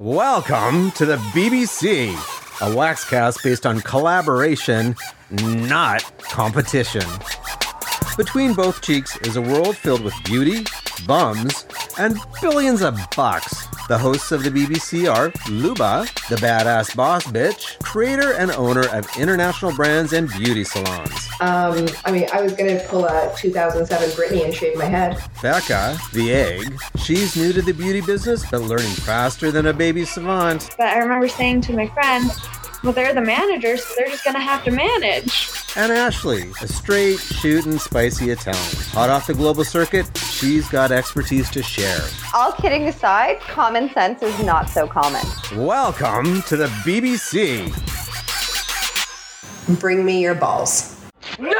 Welcome to the BBC, a WAXcast based on collaboration, not competition. Between Both Cheeks is a world filled with beauty, bums, and billions of bucks. The hosts of the BBC are Luba, the badass boss bitch, creator and owner of international brands and beauty salons. I was going to pull a 2007 Britney and shave my head. Becca, the egg, she's new to the beauty business, but learning faster than a baby savant. But I remember saying to my friends, well, they're the managers, so they're just going to have to manage. And Ashley, a straight, shooting, spicy Italian. Hot off the global circuit, she's got expertise to share. All kidding aside, common sense is not so common. Welcome to the BBC. Bring me your balls. No,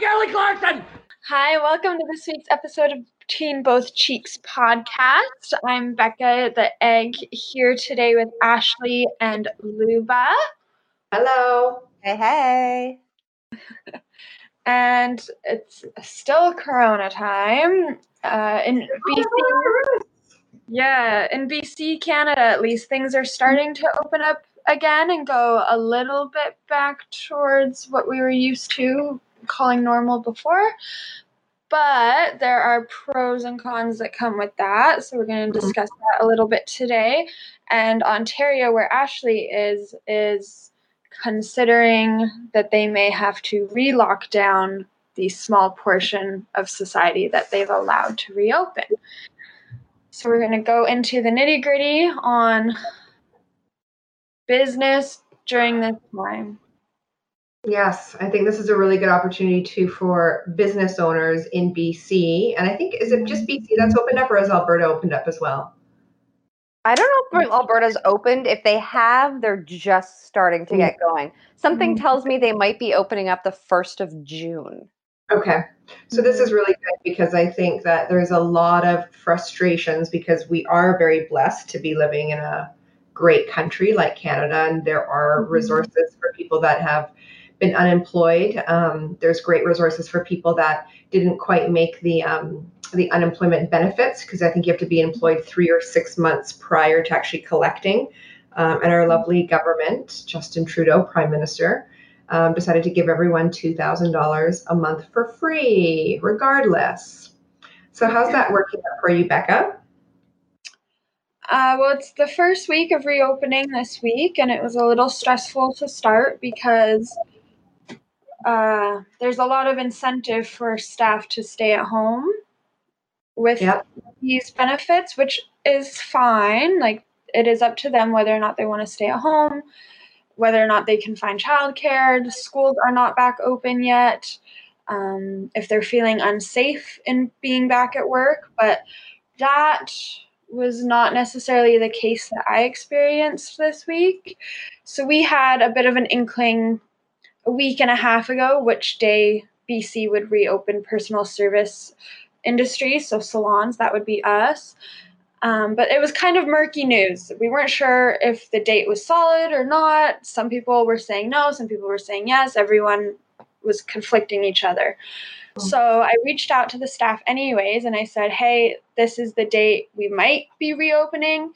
Kelly Clarkson! Hi, welcome to this week's episode of Between Both Cheeks podcast. I'm Becca, the egg, here today with Ashley and Luba. Hello. Hey. And it's still Corona time in BC. Yeah, in BC, Canada, at least, things are starting to open up again and go a little bit back towards what we were used to calling normal before. But there are pros and cons that come with that, so we're going to discuss that a little bit today. And Ontario, where Ashley is considering that they may have to re-lock down the small portion of society that they've allowed to reopen. So we're going to go into the nitty-gritty on business during this time. Yes, I think this is a really good opportunity too for business owners in BC. And I think, is it just BC that's opened up, or has Alberta opened up as well? I don't know if Alberta's opened. If they have, they're just starting to get going. Something tells me they might be opening up the 1st of June. Okay. So this is really good because I think that there's a lot of frustrations because we are very blessed to be living in a great country like Canada, and there are resources for people that have been unemployed. There's great resources for people that didn't quite make the unemployment benefits, because I think you have to be employed 3 or 6 months prior to actually collecting. And our lovely government, Justin Trudeau, Prime Minister, decided to give everyone $2,000 a month for free, regardless. So how's that working out for you, Becca? Well, it's the first week of reopening this week, and it was a little stressful to start because there's a lot of incentive for staff to stay at home with these benefits, which is fine. Like, it is up to them whether or not they want to stay at home, whether or not they can find childcare. The schools are not back open yet. If they're feeling unsafe in being back at work, but that was not necessarily the case that I experienced this week. So we had a bit of an inkling a week and a half ago which day BC would reopen personal service industry, so salons, that would be us. But it was kind of murky news. We weren't sure if the date was solid or not. Some people were saying no, some people were saying yes. Everyone was conflicting each other. So I reached out to the staff anyways, and I said, hey, this is the date we might be reopening.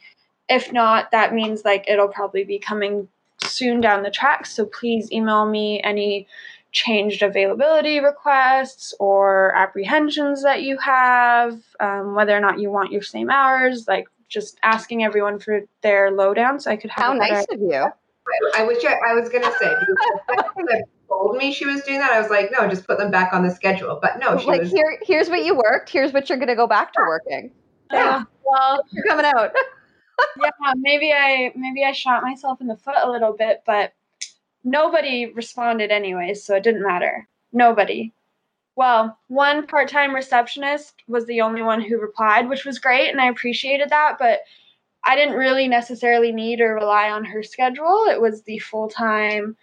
If not, that means like it'll probably be coming soon down the track. So please email me any changed availability requests or apprehensions that you have, whether or not you want your same hours, like just asking everyone for their lowdown so I could have. How nice of you. I was going to say, because told me she was doing that, I was like, no, just put them back on the schedule. But no, she like, was here's what you worked, here's what you're gonna go back to working. Yeah. Well, you're coming out. Yeah, maybe I shot myself in the foot a little bit, but nobody responded anyway, so it didn't matter. Nobody. Well, one part-time receptionist was the only one who replied, which was great, and I appreciated that, but I didn't really necessarily need or rely on her schedule. It was the full-time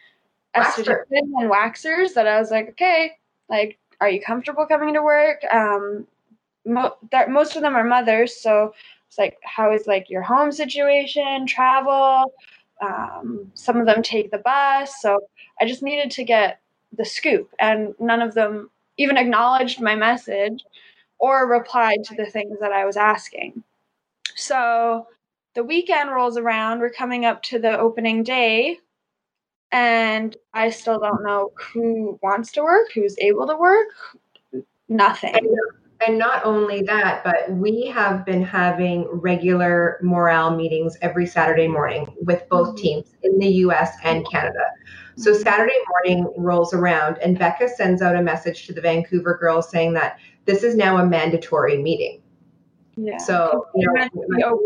estheticians and waxers that I was like, okay, like, are you comfortable coming to work? Most of them are mothers, so it's like, how is like your home situation, travel? Some of them take the bus, so I just needed to get the scoop, and none of them even acknowledged my message or replied to the things that I was asking. So the weekend rolls around, we're coming up to the opening day, and I still don't know who wants to work, who's able to work, nothing. And not only that, but we have been having regular morale meetings every Saturday morning with both teams in the U.S. and Canada. So Saturday morning rolls around and Becca sends out a message to the Vancouver girls saying that this is now a mandatory meeting. Yeah. So you know,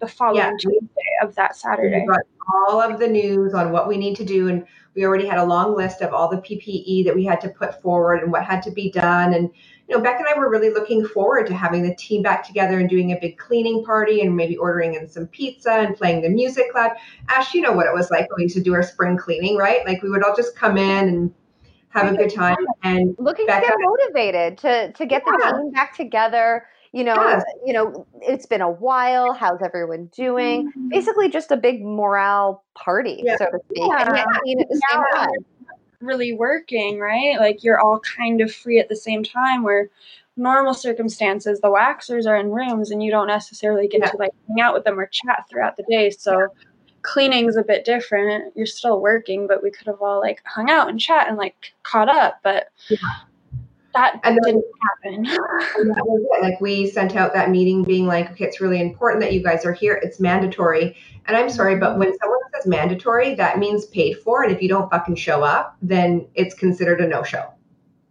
the following Tuesday of that Saturday. We got all of the news on what we need to do, and we already had a long list of all the PPE that we had to put forward and what had to be done. And you know, Becca and I were really looking forward to having the team back together and doing a big cleaning party and maybe ordering in some pizza and playing the music loud. Ash, you know what it was like when we used to do our spring cleaning, right? Like we would all just come in and have a good time. And looking Becca, to get motivated to get the team back together. You know, you know, it's been a while. How's everyone doing? Mm-hmm. Basically, just a big morale party, so to speak. Yeah. And yet, you know, at the same time. Really working, right? Like you're all kind of free at the same time, where normal circumstances the waxers are in rooms and you don't necessarily get to like hang out with them or chat throughout the day. So cleaning's a bit different. You're still working, but we could have all like hung out and chat and like caught up, but that didn't happen. That was it. Like we sent out that meeting being like, okay, it's really important that you guys are here. It's mandatory. And I'm sorry, but when someone says mandatory, that means paid for. And if you don't fucking show up, then it's considered a no-show.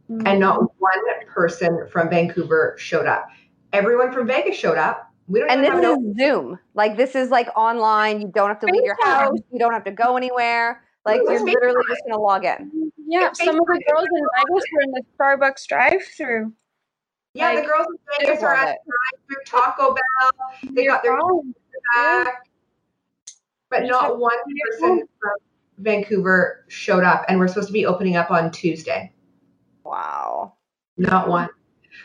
Mm-hmm. And not one person from Vancouver showed up. Everyone from Vegas showed up. We don't and this is Zoom. Like this is like online. You don't have to leave your house. You don't have to go anywhere. Like you're literally just going to log in. Yeah, some of the girls in Vegas were in the Starbucks drive-thru. Yeah, like, the girls in Vegas are at drive-thru Taco Bell. They got their back. But not one person from Vancouver showed up, and we're supposed to be opening up on Tuesday. Wow. Not one.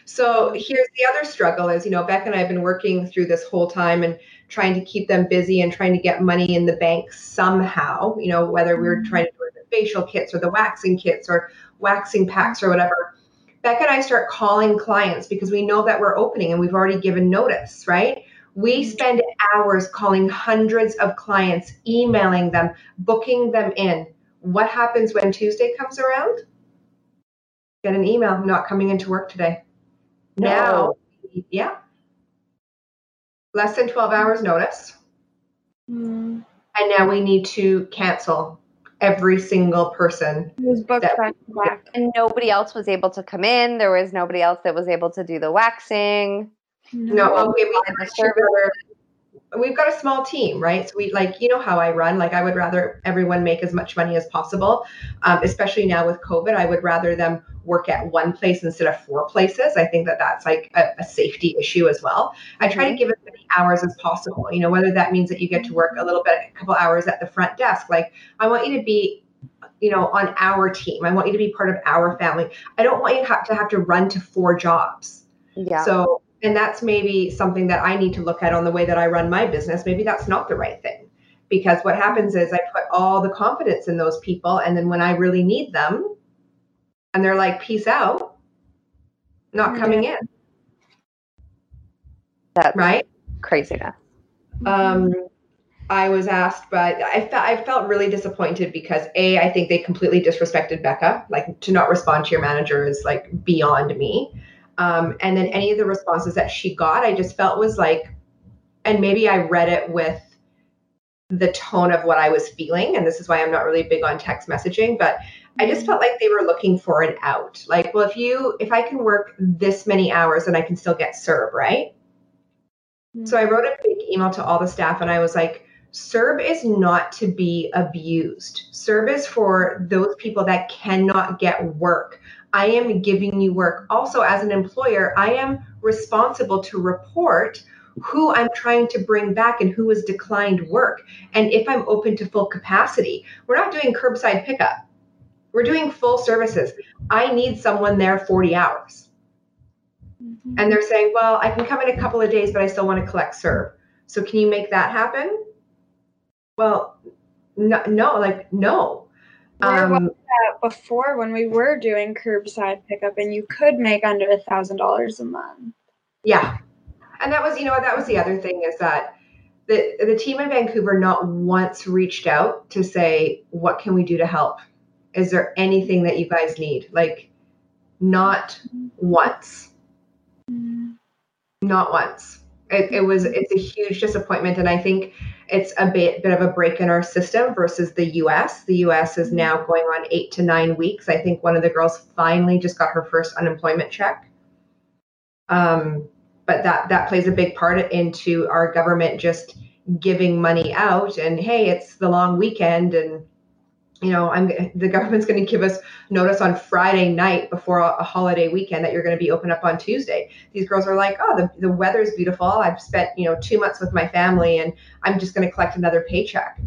So here's the other struggle is, you know, Beck and I have been working through this whole time and trying to keep them busy and trying to get money in the bank somehow, you know, whether we were trying to do the facial kits or the waxing kits or waxing packs or whatever. Beck and I start calling clients because we know that we're opening and we've already given notice, right? We spend hours calling hundreds of clients, emailing them, booking them in. What happens when Tuesday comes around? Get an email, not coming into work today. No. Now, less than 12 hours notice. Mm. And now we need to cancel every single person. It was booked back. And nobody else was able to come in. There was nobody else that was able to do the waxing. No, okay, we've got a small team, right? So we like, you know how I run, like I would rather everyone make as much money as possible. Especially now with COVID, I would rather them work at one place instead of four places. I think that that's like a safety issue as well. I try to give as many hours as possible, you know, whether that means that you get to work a little bit, a couple hours at the front desk. Like I want you to be, you know, on our team. I want you to be part of our family. I don't want you to have to run to four jobs. Yeah. So, and that's maybe something that I need to look at on the way that I run my business. Maybe that's not the right thing, because what happens is I put all the confidence in those people. And then when I really need them and they're like, peace out, not coming in. That's right. Craziness. I was asked, but I felt really disappointed because I think they completely disrespected Becca. Like to not respond to your manager is like beyond me. And then any of the responses that she got, I just felt was like, and maybe I read it with the tone of what I was feeling. And this is why I'm not really big on text messaging, but I just felt like they were looking for an out. Like, well, if I can work this many hours, then I can still get CERB, right? Mm-hmm. So I wrote a big email to all the staff and I was like, CERB is not to be abused. CERB is for those people that cannot get work. I am giving you work. Also, as an employer, I am responsible to report who I'm trying to bring back and who has declined work. And if I'm open to full capacity, we're not doing curbside pickup. We're doing full services. I need someone there 40 hours. Mm-hmm. And they're saying, well, I can come in a couple of days, but I still want to collect CERB. So can you make that happen? Well, no. Where was that before when we were doing curbside pickup and you could make under $1,000 a month? Yeah. And that was, you know, that was the other thing is that the team in Vancouver not once reached out to say, what can we do to help? Is there anything that you guys need? Like, not once. Not once. It's a huge disappointment. And I think it's a bit of a break in our system versus the U.S. The U.S. is now going on 8 to 9 weeks. I think one of the girls finally just got her first unemployment check. But that plays a big part into our government just giving money out and, hey, it's the long weekend and, you know, the government's going to give us notice on Friday night before a holiday weekend that you're going to be open up on Tuesday. These girls are like, oh, the weather's beautiful. I've spent, 2 months with my family and I'm just going to collect another paycheck.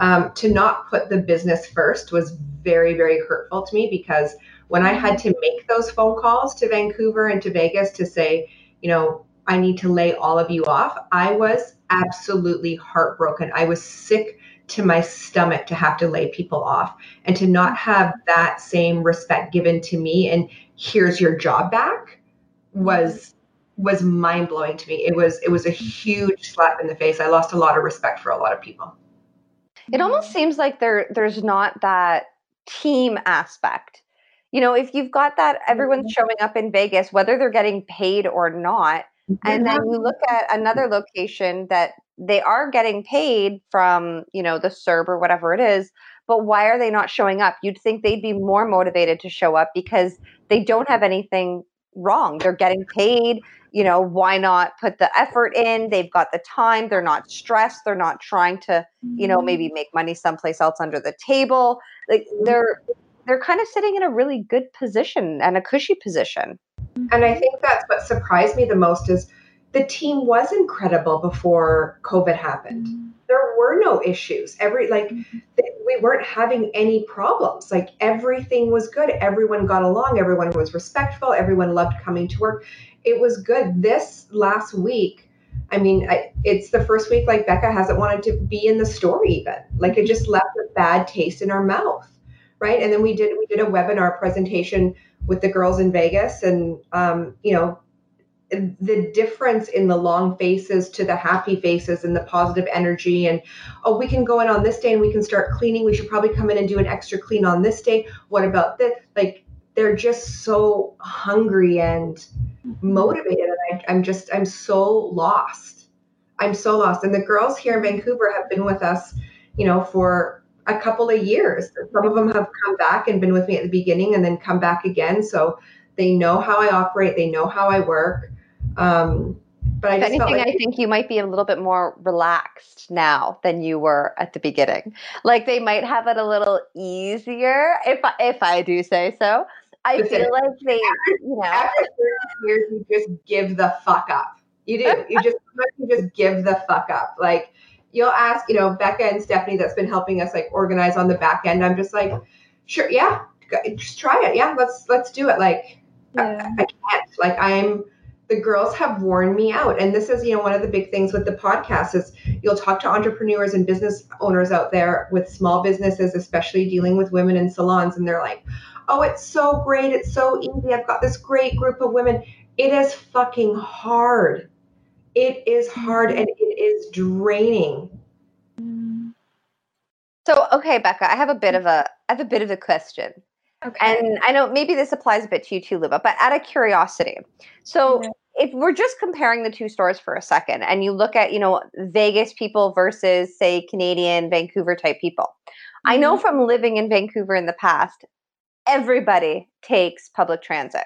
To not put the business first was very, very hurtful to me, because when I had to make those phone calls to Vancouver and to Vegas to say, I need to lay all of you off, I was absolutely heartbroken. I was sick to my stomach to have to lay people off and to not have that same respect given to me and here's your job back was mind blowing to me. It was a huge slap in the face. I lost a lot of respect for a lot of people. It almost seems like there's not that team aspect. If you've got that, everyone's showing up in Vegas, whether they're getting paid or not. And then you look at another location that they are getting paid from, the CERB or whatever it is, but why are they not showing up? You'd think they'd be more motivated to show up because they don't have anything wrong. They're getting paid. Why not put the effort in? They've got the time. They're not stressed. They're not trying to, maybe make money someplace else under the table. Like they're kind of sitting in a really good position and a cushy position. And I think that's what surprised me the most is the team was incredible before COVID happened. There were no issues. We weren't having any problems. Like everything was good. Everyone got along. Everyone was respectful. Everyone loved coming to work. It was good. This last week, it's the first week like Becca hasn't wanted to be in the store even. Like it just left a bad taste in our mouth. Right. And then we did a webinar presentation with the girls in Vegas and, the difference in the long faces to the happy faces and the positive energy and, oh, we can go in on this day and we can start cleaning. We should probably come in and do an extra clean on this day. What about this? Like, they're just so hungry and motivated. And I'm so lost. I'm so lost. And the girls here in Vancouver have been with us, for a couple of years. Some of them have come back and been with me at the beginning and then come back again. So they know how I operate. They know how I work. But if anything, I think you might be a little bit more relaxed now than you were at the beginning. Like they might have it a little easier if I do say so. After 30 years, you just give the fuck up. You do. You just give the fuck up. Like, you'll ask, Becca and Stephanie that's been helping us like organize on the back end. I'm just like, sure. Yeah. Just try it. Yeah. Let's do it. Like I can't, like the girls have worn me out. And this is, one of the big things with the podcast is you'll talk to entrepreneurs and business owners out there with small businesses, especially dealing with women in salons. And they're like, oh, it's so great. It's so easy. I've got this great group of women. It is fucking hard. It is hard and it is draining. So, okay, Becca, I have a bit of a question. Okay. And I know maybe this applies a bit to you too, Luba, but out of curiosity. So if we're just comparing the two stores for a second and you look at, Vegas people versus say Canadian, Vancouver type people, I know from living in Vancouver in the past, everybody takes public transit.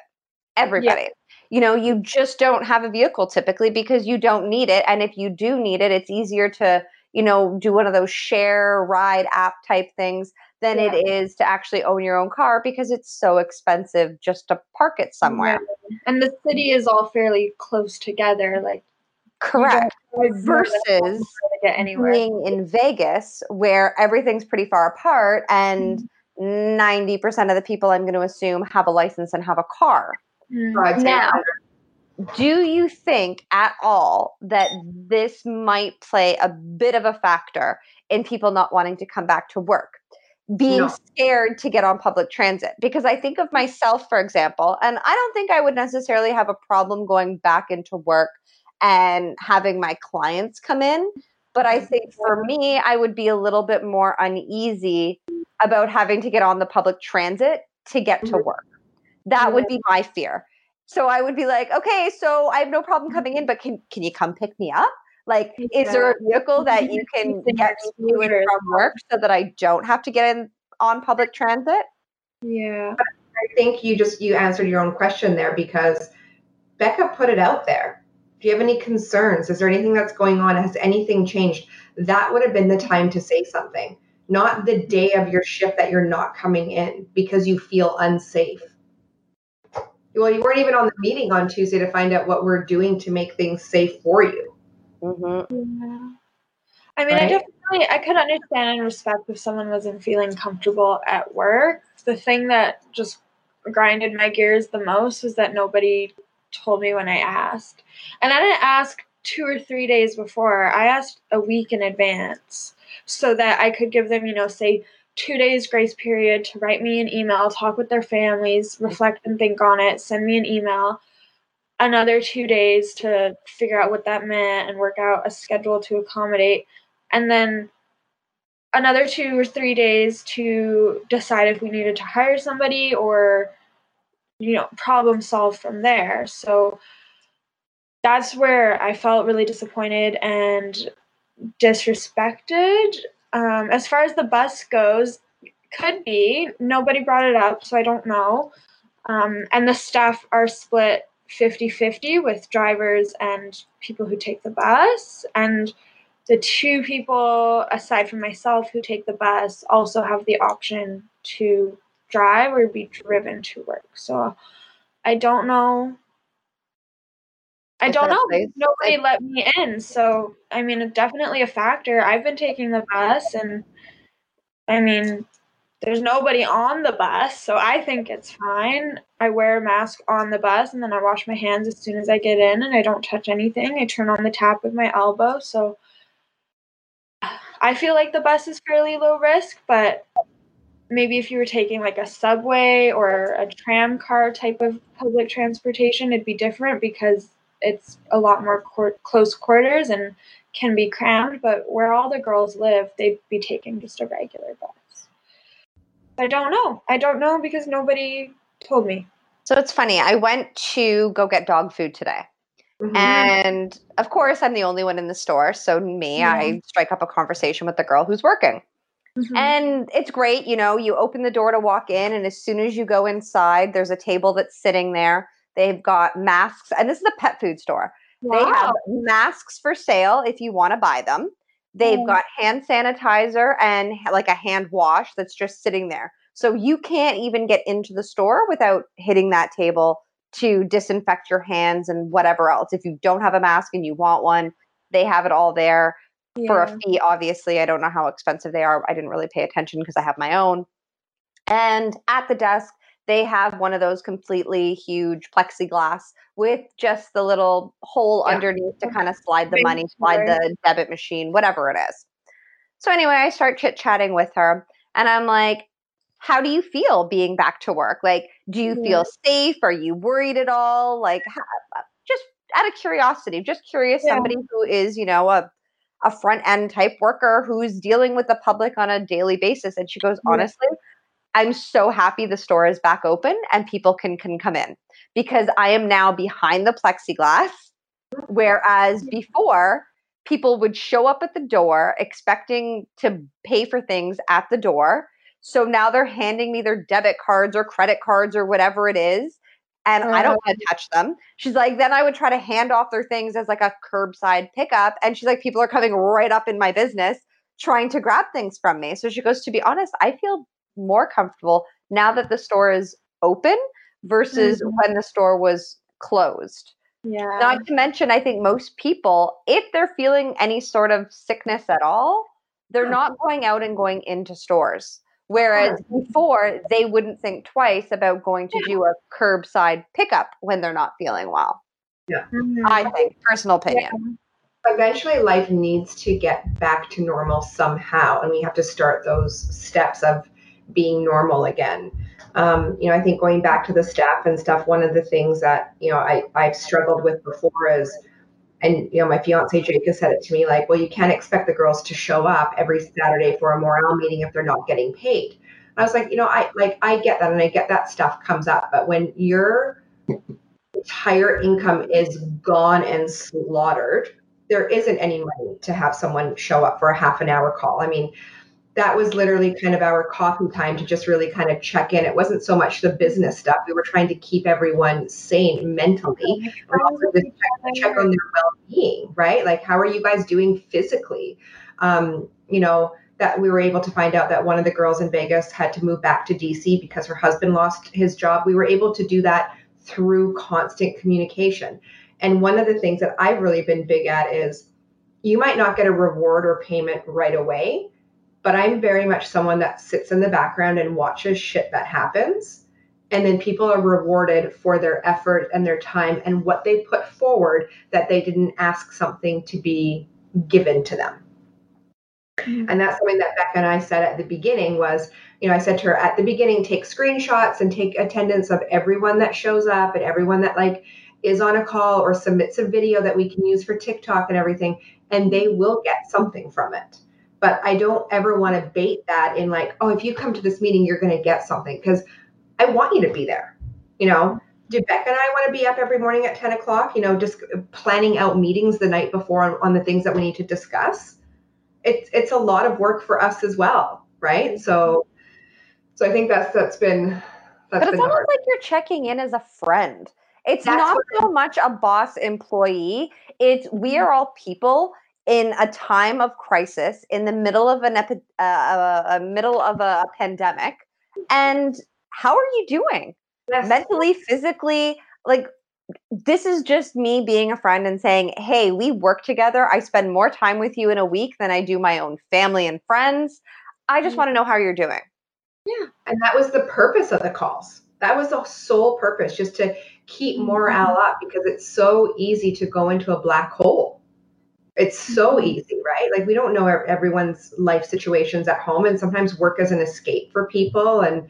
Everybody. Yeah. You just don't have a vehicle typically because you don't need it. And if you do need it, it's easier to, do one of those share ride app type things than it is to actually own your own car because it's so expensive just to park it somewhere. Yeah. And the city is all fairly close together. Like, correct. Versus get anywhere. Being in Vegas where everything's pretty far apart and 90% of the people I'm going to assume have a license and have a car. Now, do you think at all that this might play a bit of a factor in people not wanting to come back to work, being scared to get on public transit? Because I think of myself, for example, and I don't think I would necessarily have a problem going back into work and having my clients come in. But I think for me, I would be a little bit more uneasy about having to get on the public transit to get to work. That would be my fear. So I would be like, okay, so I have no problem coming in, but can you come pick me up? Like, is there a vehicle that you can get me to and from work so that I don't have to get in on public transit? Yeah. I think you answered your own question there, because Becca put it out there. Do you have any concerns? Is there anything that's going on? Has anything changed? That would have been the time to say something, not the day of your shift that you're not coming in because you feel unsafe. Well, you weren't even on the meeting on Tuesday to find out what we're doing to make things safe for you. Mm-hmm. Yeah. I mean, right? I could understand and respect if someone wasn't feeling comfortable at work. The thing that just grinded my gears the most was that nobody told me when I asked. And I didn't ask 2 or 3 days before. I asked a week in advance so that I could give them, say 2 days grace period to write me an email, talk with their families, reflect and think on it, send me an email, another 2 days to figure out what that meant and work out a schedule to accommodate, and then another 2 or 3 days to decide if we needed to hire somebody or, problem solve from there. So that's where I felt really disappointed and disrespected. As far as the bus goes, could be. Nobody brought it up, so I don't know. And the staff are split 50-50 with drivers and people who take the bus. And the two people, aside from myself, who take the bus also have the option to drive or be driven to work. So I don't know. Place. Nobody let me in. So, it's definitely a factor. I've been taking the bus and, there's nobody on the bus. So I think it's fine. I wear a mask on the bus and then I wash my hands as soon as I get in and I don't touch anything. I turn on the tap with my elbow. So I feel like the bus is fairly low risk, but maybe if you were taking a subway or a tram car type of public transportation, it'd be different because it's a lot more close quarters and can be crammed, but where all the girls live, they'd be taking just a regular bus. I don't know because nobody told me. So it's funny. I went to go get dog food today. Mm-hmm. And of course I'm the only one in the store. So I strike up a conversation with the girl who's working. Mm-hmm. And it's great. You open the door to walk in and as soon as you go inside, there's a table that's sitting there. They've got masks, and this is a pet food store. Wow. They have masks for sale if you want to buy them. They've got hand sanitizer and a hand wash that's just sitting there. So you can't even get into the store without hitting that table to disinfect your hands and whatever else. If you don't have a mask and you want one, they have it all there for a fee, obviously. I don't know how expensive they are. I didn't really pay attention because I have my own. And at the desk, they have one of those completely huge plexiglass with just the little hole underneath to kind of slide the money, slide the debit machine, whatever it is. So anyway, I start chit-chatting with her and I'm like, how do you feel being back to work? Do you feel safe? Are you worried at all? Just out of curiosity, somebody who is, a front-end type worker who's dealing with the public on a daily basis. And she goes, honestly, I'm so happy the store is back open and people can come in because I am now behind the plexiglass. Whereas before, people would show up at the door expecting to pay for things at the door. So now they're handing me their debit cards or credit cards or whatever it is. And I don't want to touch them. She's like, then I would try to hand off their things as a curbside pickup. And she's like, people are coming right up in my business trying to grab things from me. So she goes, to be honest, I feel more comfortable now that the store is open versus when the store was closed. Yeah. Not to mention, I think most people, if they're feeling any sort of sickness at all, they're not going out and going into stores. Whereas before, they wouldn't think twice about going to do a curbside pickup when they're not feeling well. Yeah, I think, personal opinion. Yeah. Eventually, life needs to get back to normal somehow, and we have to start those steps of being normal again. I think going back to the staff and stuff, one of the things that, I've struggled with before is And, you know, my fiance, Jacob, said it to me like, well, you can't expect the girls to show up every Saturday for a morale meeting if they're not getting paid. And I was like, you know, I get that. And I get that stuff comes up. But when your entire income is gone and slaughtered, there isn't any money to have someone show up for a half an hour call. I mean, that was literally kind of our coffee time to just really kind of check in. It wasn't so much the business stuff. We were trying to keep everyone sane mentally, and also just check on their well-being, right? Like, how are you guys doing physically? You know, that we were able to find out that one of the girls in Vegas had to move back to DC because her husband lost his job. We were able to do that through constant communication. And one of the things that I've really been big at is you might not get a reward or payment right away, but I'm very much someone that sits in the background and watches shit that happens. And then people are rewarded for their effort and their time and what they put forward, that they didn't ask something to be given to them. Mm-hmm. And that's something that Becca and I said at the beginning was, you know, I said to her at the beginning, take screenshots and take attendance of everyone that shows up and everyone that like is on a call or submits a video that we can use for TikTok and everything. And they will get something from it. But I don't ever want to bait that in like, oh, if you come to this meeting, you're going to get something, because I want you to be there. You know, do Becca and I want to be up every morning at 10 o'clock, you know, just planning out meetings the night before on the things that we need to discuss? It's a lot of work for us as well. Right. So I think that's been hard. It's almost like you're checking in as a friend. It's not so much a boss employee. It's we are all people in a time of crisis, in the middle of a pandemic, and how are you doing? Yes. Mentally, physically? Like, this is just me being a friend and saying, hey, we work together. I spend more time with you in a week than I do my own family and friends. I just want to know how you're doing. Yeah. And that was the purpose of the calls. That was the sole purpose, just to keep morale up, because it's so easy to go into a black hole. It's so easy, right? Like, we don't know everyone's life situations at home, and sometimes work is an escape for people, and,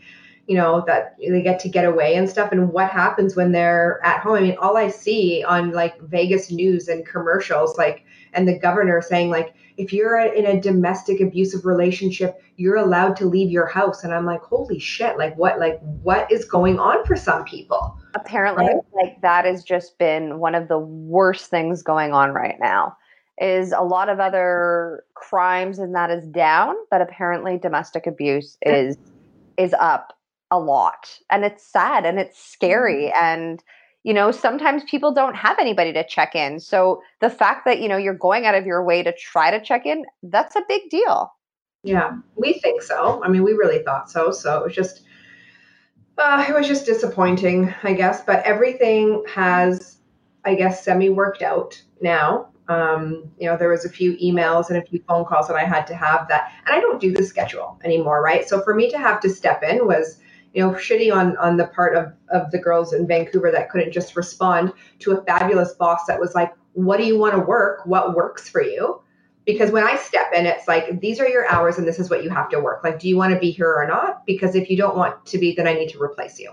you know, that they get to get away and stuff. And what happens when they're at home? I mean, all I see on like Vegas news and commercials, like, and the governor saying like, if you're in a domestic abusive relationship, you're allowed to leave your house. And I'm like, holy shit. Like what is going on for some people? Apparently, right? Like, that has just been one of the worst things going on right now. Is a lot of other crimes and that is down, but apparently domestic abuse is up a lot. And it's sad and it's scary. And, you know, sometimes people don't have anybody to check in. So the fact that, you know, you're going out of your way to try to check in, that's a big deal. Yeah, we think so. I mean, we really thought so. So it was just disappointing, I guess. But everything has, I guess, semi-worked out now. You know, there was a few emails and a few phone calls that I had to have that, and I don't do the schedule anymore. Right. So for me to have to step in was, you know, shitty on the part of the girls in Vancouver that couldn't just respond to a fabulous boss that was like, what do you want to work? What works for you? Because when I step in, it's like, these are your hours and this is what you have to work. Like, do you want to be here or not? Because if you don't want to be, then I need to replace you.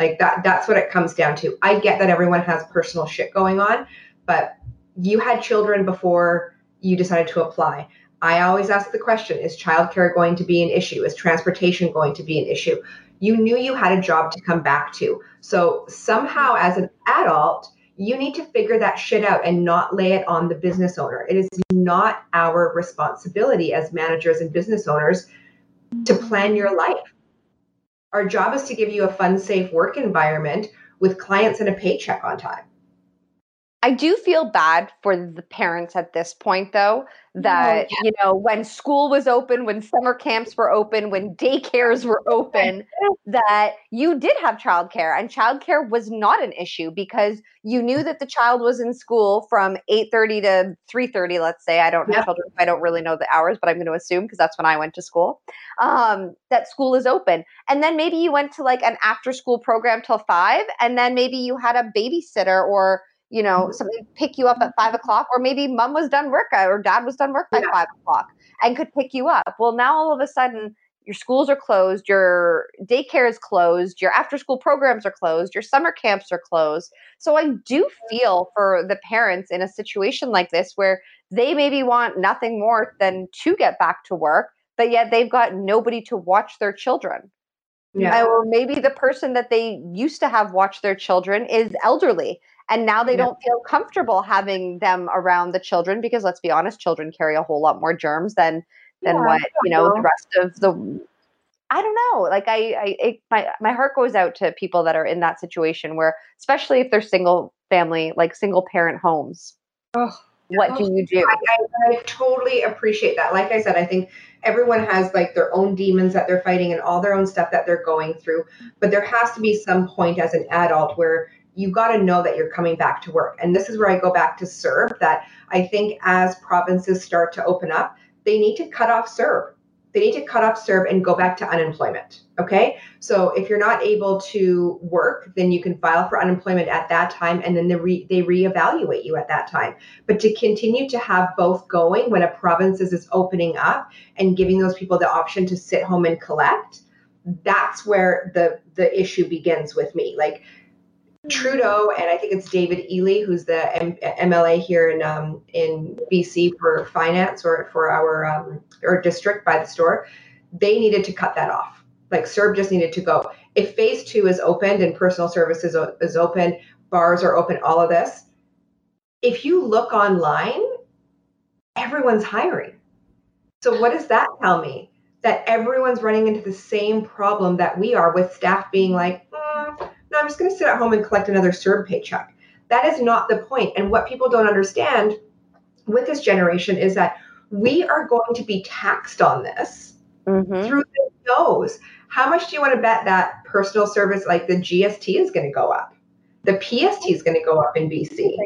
Like that's what it comes down to. I get that everyone has personal shit going on, but you had children before you decided to apply. I always ask the question, is childcare going to be an issue? Is transportation going to be an issue? You knew you had a job to come back to. So somehow as an adult, you need to figure that shit out and not lay it on the business owner. It is not our responsibility as managers and business owners to plan your life. Our job is to give you a fun, safe work environment with clients and a paycheck on time. I do feel bad for the parents at this point, though, that, you know, when school was open, when summer camps were open, when daycares were open, that you did have childcare, and childcare was not an issue because you knew that the child was in school from 8:30 to 3:30. Let's say I don't have children. I don't really know the hours, but I'm going to assume because that's when I went to school, that school is open. And then maybe you went to like an after school program till 5, and then maybe you had a babysitter or, you know, somebody pick you up at 5 o'clock, or maybe mom was done work or dad was done work by 5 o'clock and could pick you up. Well, now all of a sudden your schools are closed, your daycare is closed, your after-school programs are closed, your summer camps are closed. So I do feel for the parents in a situation like this where they maybe want nothing more than to get back to work, but yet they've got nobody to watch their children. Yeah. Or maybe the person that they used to have watch their children is elderly, and now they don't feel comfortable having them around the children because, let's be honest, children carry a whole lot more germs than what, you know, the rest of the, I don't know. Like my heart goes out to people that are in that situation where, especially if they're single family, like single parent homes, what do you do? I totally appreciate that. Like I said, I think everyone has like their own demons that they're fighting and all their own stuff that they're going through, but there has to be some point as an adult where you got to know that you're coming back to work. And this is where I go back to CERB, that I think as provinces start to open up, they need to cut off CERB. They need to cut off CERB and go back to unemployment, okay? So if you're not able to work, then you can file for unemployment at that time, and then they reevaluate you at that time. But to continue to have both going when a province is opening up and giving those people the option to sit home and collect, that's where the issue begins with me. Like Trudeau, and I think it's David Ely, who's the MLA here in BC for finance or for our or district by the store, they needed to cut that off. Like CERB just needed to go. If phase two is opened and personal services is open, bars are open, all of this, if you look online, everyone's hiring. So what does that tell me? That everyone's running into the same problem that we are with staff being like, no, I'm just going to sit at home and collect another CERB paycheck. That is not the point. And what people don't understand with this generation is that we are going to be taxed on this through the nose. How much do you want to bet that personal service, like the GST, is going to go up? The PST is going to go up in BC. You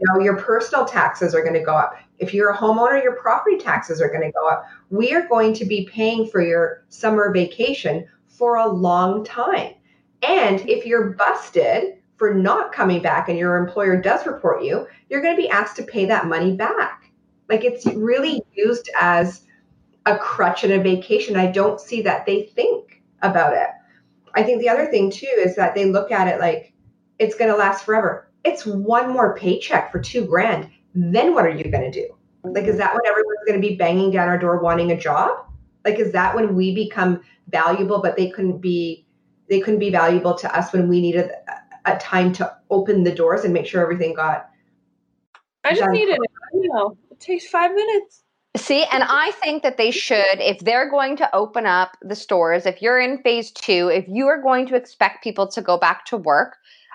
know, your personal taxes are going to go up. If you're a homeowner, your property taxes are going to go up. We are going to be paying for your summer vacation for a long time. And if you're busted for not coming back and your employer does report you, you're going to be asked to pay that money back. Like, it's really used as a crutch and a vacation. I don't see that they think about it. I think the other thing, too, is that they look at it like it's going to last forever. It's one more paycheck for $2,000. Then what are you going to do? Like, is that when everyone's going to be banging down our door wanting a job? Like, is that when we become valuable, but they couldn't be valuable to us when we needed a time to open the doors and make sure everything got done. I just need it. You know, it takes 5 minutes. See, and I think that they should, if they're going to open up the stores, if you're in phase two, if you are going to expect people to go back to work,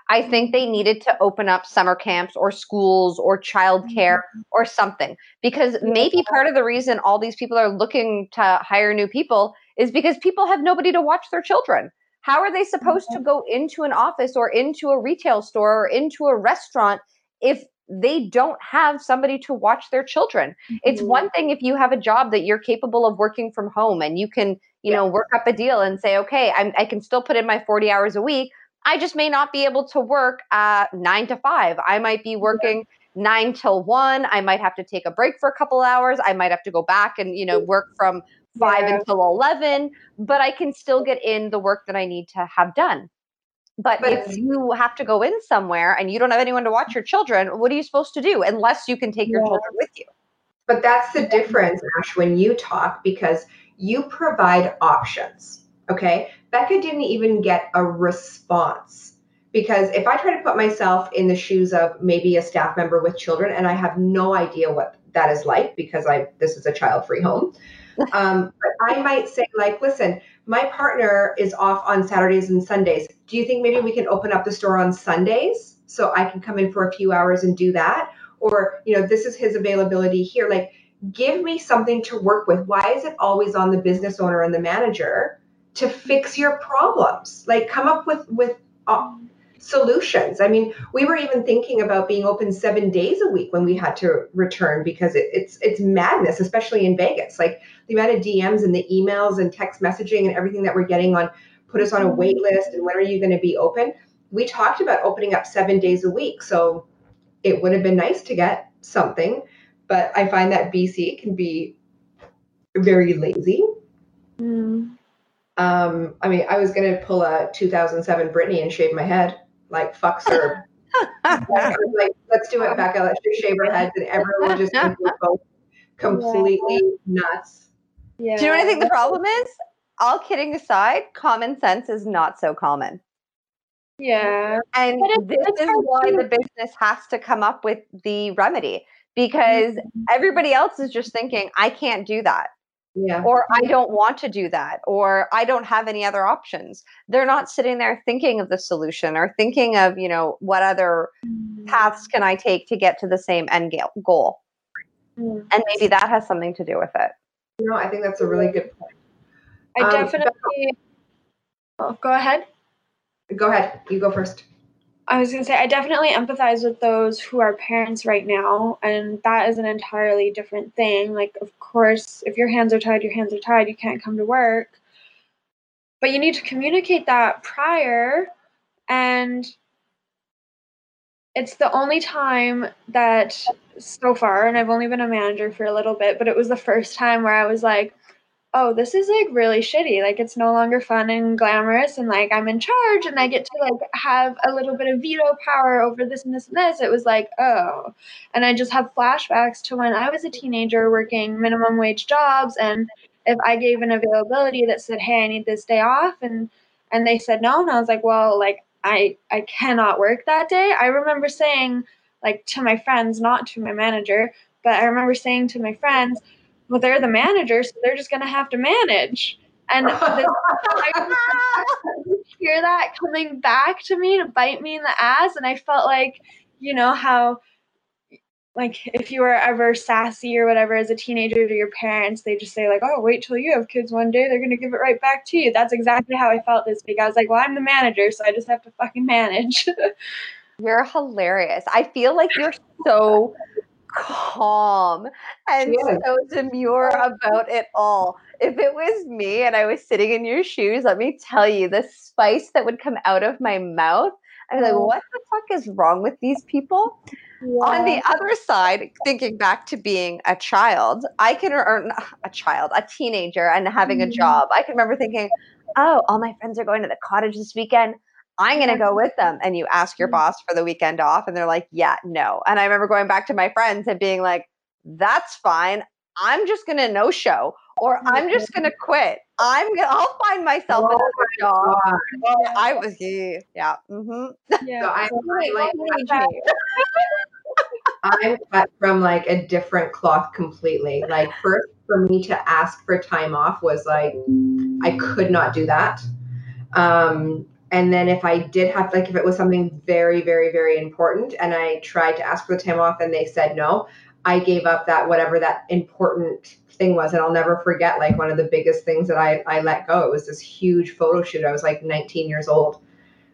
I think they needed to open up summer camps or schools or childcare or something, because maybe part of the reason all these people are looking to hire new people is because people have nobody to watch their children. How are they supposed to go into an office or into a retail store or into a restaurant if they don't have somebody to watch their children? It's one thing if you have a job that you're capable of working from home and you can, you know, work up a deal and say, okay, I can still put in my 40 hours a week. I just may not be able to work 9 to 5. I might be working 9 till 1. I might have to take a break for a couple hours. I might have to go back and, you know, work from 5 until 11, but I can still get in the work that I need to have done. But if you have to go in somewhere and you don't have anyone to watch your children, what are you supposed to do unless you can take your children with you? But that's the difference, Ash, when you talk, because you provide options, okay? Becca didn't even get a response, because if I try to put myself in the shoes of maybe a staff member with children, and I have no idea what that is like, because this is a child-free home, but I might say, like, listen, my partner is off on Saturdays and Sundays. Do you think maybe we can open up the store on Sundays so I can come in for a few hours and do that? Or, you know, this is his availability here. Like, give me something to work with. Why is it always on the business owner and the manager to fix your problems? Like, come up with solutions. I mean, we were even thinking about being open 7 days a week when we had to return, because it's madness, especially in Vegas. Like, the amount of DMs and the emails and text messaging and everything that we're getting on, put us on a wait list and when are you going to be open? We talked about opening up 7 days a week. So it would have been nice to get something, but I find that BC can be very lazy. I mean, I was going to pull a 2007 Britney and shave my head, like fuck CERB. I was like, let's do it, Becca. Let's just shave our heads, and everyone will just go completely nuts. Yeah. Do you know what I think the problem is? All kidding aside, common sense is not so common. Yeah. And this is why the business has to come up with the remedy, because everybody else is just thinking, I can't do that. Yeah. Or I don't want to do that, or I don't have any other options. They're not sitting there thinking of the solution or thinking of, you know, what other paths can I take to get to the same end goal. And maybe that has something to do with it. You know, I think that's a really good point. I definitely... Oh, go ahead. Go ahead. You go first. I was going to say, I definitely empathize with those who are parents right now, and that is an entirely different thing. Like, of course, if your hands are tied, your hands are tied. You can't come to work. But you need to communicate that prior, and it's the only time that so far, and I've only been a manager for a little bit, but it was the first time where I was like, oh, this is like really shitty. Like, it's no longer fun and glamorous, and like I'm in charge and I get to like have a little bit of veto power over this and this and this. It was like, oh, and I just have flashbacks to when I was a teenager working minimum wage jobs. And if I gave an availability that said, hey, I need this day off, and they said no, and I was like, well, like I cannot work that day. I remember saying like to my friends, not to my manager, but I remember saying to my friends, well, they're the manager, so they're just going to have to manage. And I hear that coming back to me to bite me in the ass. And I felt like, you know, how, like, if you were ever sassy or whatever as a teenager to your parents, they just say, like, oh, wait till you have kids one day. They're going to give it right back to you. That's exactly how I felt this week. I was like, well, I'm the manager, so I just have to fucking manage. You're hilarious. I feel like you're so... calm and so demure about it all. If it was me and I was sitting in your shoes, let me tell you, the spice that would come out of my mouth, I'd be like, what the fuck is wrong with these people? On the other side, thinking back to being a child, a teenager and having a job, I can remember thinking, oh, all my friends are going to the cottage this weekend, I'm going to go with them. And you ask your boss for the weekend off, and they're like, yeah, no. And I remember going back to my friends and being like, that's fine. I'm just going to no-show, or I'm just going to quit. I'll find myself another job. I was, I'm cut from like a different cloth completely. Like, first for me to ask for time off was like, I could not do that. And then if I did have, like, if it was something very, very, very important and I tried to ask for the time off and they said no, I gave up that, whatever that important thing was. And I'll never forget, like, one of the biggest things that I let go. It was this huge photo shoot. I was like 19 years old,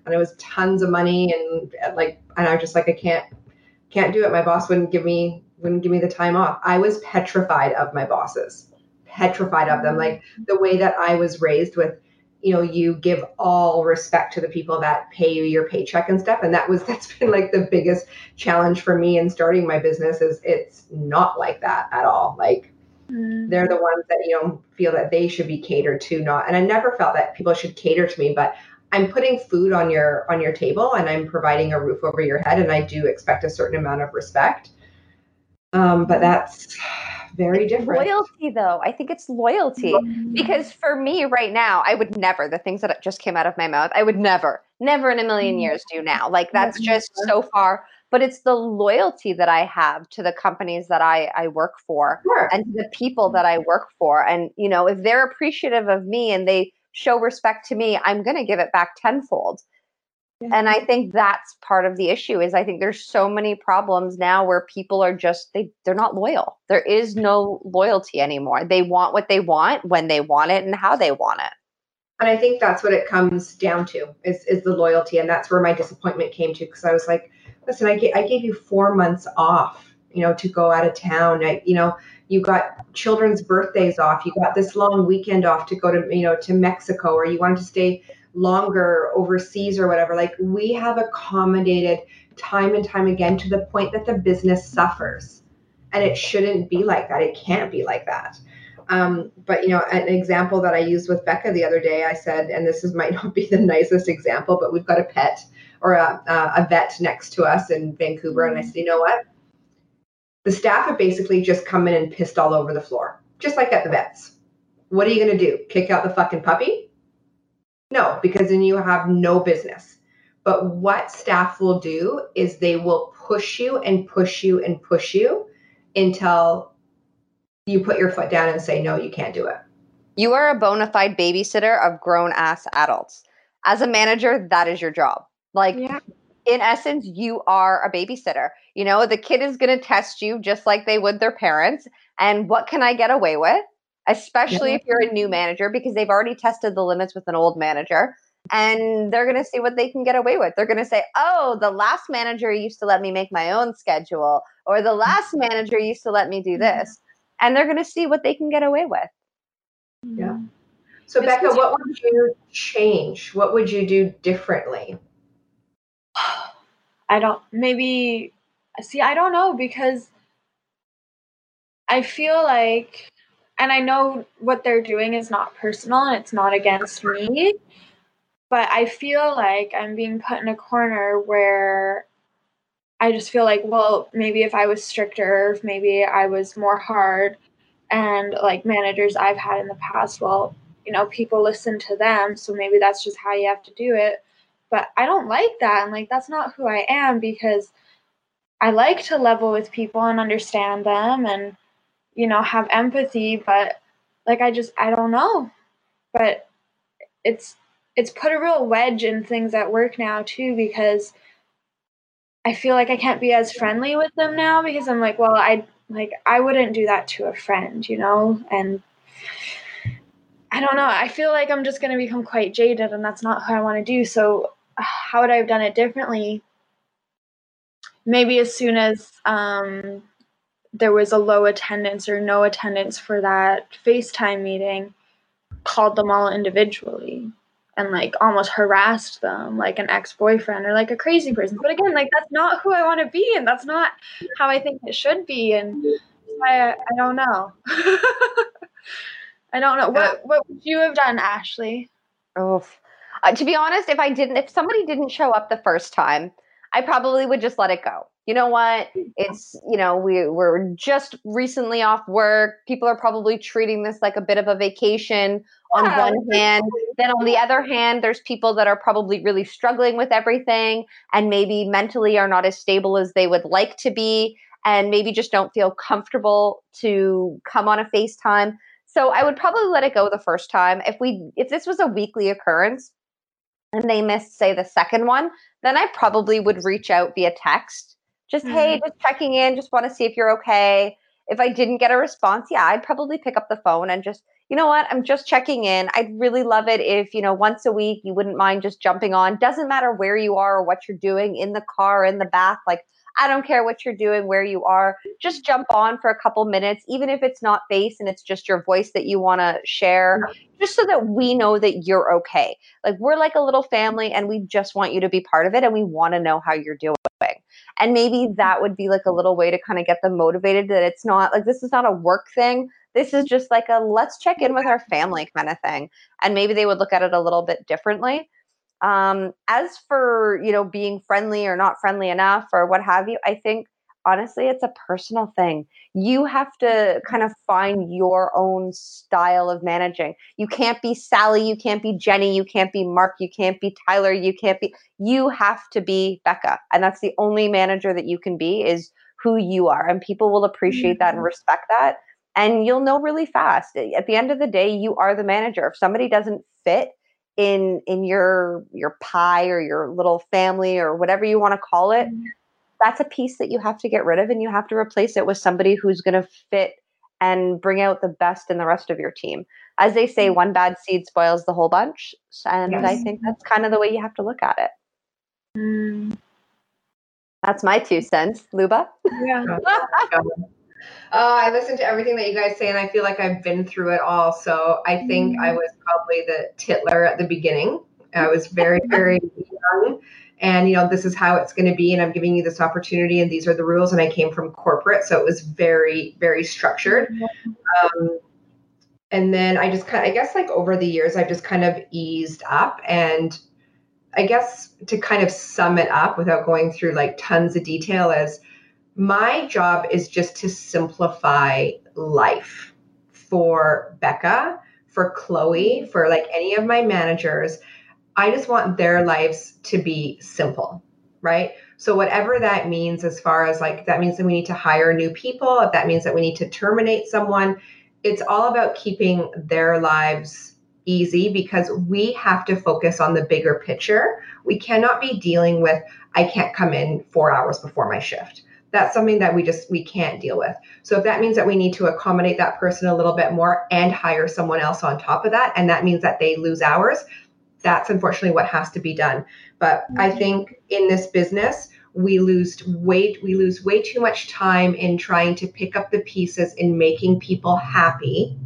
and it was tons of money. And like, and I was just like, I can't do it. My boss wouldn't give me the time off. I was petrified of my bosses, petrified of them. Like, the way that I was raised with, you know, you give all respect to the people that pay you your paycheck and stuff. And that's been like the biggest challenge for me in starting my business, is it's not like that at all. Like, they're the ones that, you know, feel that they should be catered to, not. And I never felt that people should cater to me, but I'm putting food on your table, and I'm providing a roof over your head, and I do expect a certain amount of respect. But that's very different. Loyalty, though. I think it's loyalty. Because for me right now, I would never, the things that just came out of my mouth, I would never in a million years do now. Like, that's just so far. But it's the loyalty that I have to the companies that I work for, and to the people that I work for. And, you know, if they're appreciative of me and they show respect to me, I'm going to give it back tenfold. And I think that's part of the issue, is I think there's so many problems now where people are just, they're not loyal. There is no loyalty anymore. They want what they want, when they want it, and how they want it. And I think that's what it comes down to is the loyalty. And that's where my disappointment came to, because I was like, listen, I gave you 4 months off, you know, to go out of town. You know, you got children's birthdays off. You got this long weekend off to go to, you know, to Mexico, or you wanted to stay longer overseas or whatever. Like, we have accommodated time and time again to the point that the business suffers, and it shouldn't be like that. It can't be like that. But, you know, an example that I used with Becca the other day, I said, and this is, might not be the nicest example, but we've got a pet or a vet next to us in Vancouver. And I said, you know what? The staff have basically just come in and pissed all over the floor, just like at the vets. What are you going to do? Kick out the fucking puppy? No, because then you have no business. But what staff will do is they will push you and push you and push you until you put your foot down and say, no, you can't do it. You are a bona fide babysitter of grown-ass adults. As a manager, that is your job. Like, yeah. In essence, you are a babysitter. You know, the kid is going to test you just like they would their parents. And what can I get away with? Especially if you're a new manager, because they've already tested the limits with an old manager. And they're going to see what they can get away with. They're going to say, oh, the last manager used to let me make my own schedule, or the last manager used to let me do this. And they're going to see what they can get away with. Yeah. So, it's Becca, what would you change? What would you do differently? I don't know, because I feel like, and I know what they're doing is not personal and it's not against me, but I feel like I'm being put in a corner where I just feel like, well, maybe if I was stricter, if maybe I was more hard, and like managers I've had in the past, well, you know, people listen to them, so maybe that's just how you have to do it. But I don't like that, and like that's not who I am, because I like to level with people and understand them and, you know, have empathy, but like I don't know. But it's put a real wedge in things at work now too, because I feel like I can't be as friendly with them now, because I'm like, well, I wouldn't do that to a friend, you know? And I don't know. I feel like I'm just going to become quite jaded, and that's not who I want to do. So how would I have done it differently? Maybe as soon as there was a low attendance or no attendance for that FaceTime meeting, called them all individually and like almost harassed them like an ex-boyfriend or like a crazy person. But again, like that's not who I want to be, and that's not how I think it should be. And I don't know. I don't know. What would you have done, Ashley? Oh, to be honest, if somebody didn't show up the first time, I probably would just let it go. You know what? It's, you know, we're just recently off work. People are probably treating this like a bit of a vacation on one hand. Then on the other hand, there's people that are probably really struggling with everything and maybe mentally are not as stable as they would like to be, and maybe just don't feel comfortable to come on a FaceTime. So I would probably let it go the first time. If this was a weekly occurrence and they missed, say, the second one, then I probably would reach out via text. Just, hey, just checking in, just want to see if you're okay. If I didn't get a response, yeah, I'd probably pick up the phone and just, you know what, I'm just checking in. I'd really love it if, you know, once a week you wouldn't mind just jumping on. Doesn't matter where you are or what you're doing, in the car, in the bath, like, I don't care what you're doing, where you are, just jump on for a couple minutes, even if it's not face and it's just your voice that you want to share, just so that we know that you're okay. Like, we're like a little family and we just want you to be part of it, and we want to know how you're doing. And maybe that would be like a little way to kind of get them motivated, that it's not like, this is not a work thing. This is just like a, let's check in with our family kind of thing. And maybe they would look at it a little bit differently. As for, you know, being friendly or not friendly enough or what have you, I think honestly, it's a personal thing. You have to kind of find your own style of managing. You can't be Sally. You can't be Jenny. You can't be Mark. You can't be Tyler. You have to be Becca. And that's the only manager that you can be, is who you are. And people will appreciate that and respect that. And you'll know really fast. At the end of the day, you are the manager. If somebody doesn't fit in your pie or your little family or whatever you want to call it, that's a piece that you have to get rid of, and you have to replace it with somebody who's going to fit and bring out the best in the rest of your team. As they say, one bad seed spoils the whole bunch. And yes. I think that's kind of the way you have to look at it. That's my 2 cents. Luba? Yeah. I listen to everything that you guys say, and I feel like I've been through it all. So I think I was probably the tittler at the beginning. I was very, very young. And, you know, this is how it's going to be, and I'm giving you this opportunity, and these are the rules. And I came from corporate, so it was very, very structured. And then I just kind of, I guess like over the years, I've just kind of eased up. And I guess to kind of sum it up without going through like tons of detail is my job is just to simplify life for Becca, for Chloe, for like any of my managers. I just want their lives to be simple, right? So whatever that means, as far as like, that means that we need to hire new people. If that means that we need to terminate someone, it's all about keeping their lives easy because we have to focus on the bigger picture. We cannot be dealing with, I can't come in 4 hours before my shift. That's something that we can't deal with. So if that means that we need to accommodate that person a little bit more and hire someone else on top of that, and that means that they lose hours, that's unfortunately what has to be done. But I think in this business, we lose way too much time in trying to pick up the pieces in making people happy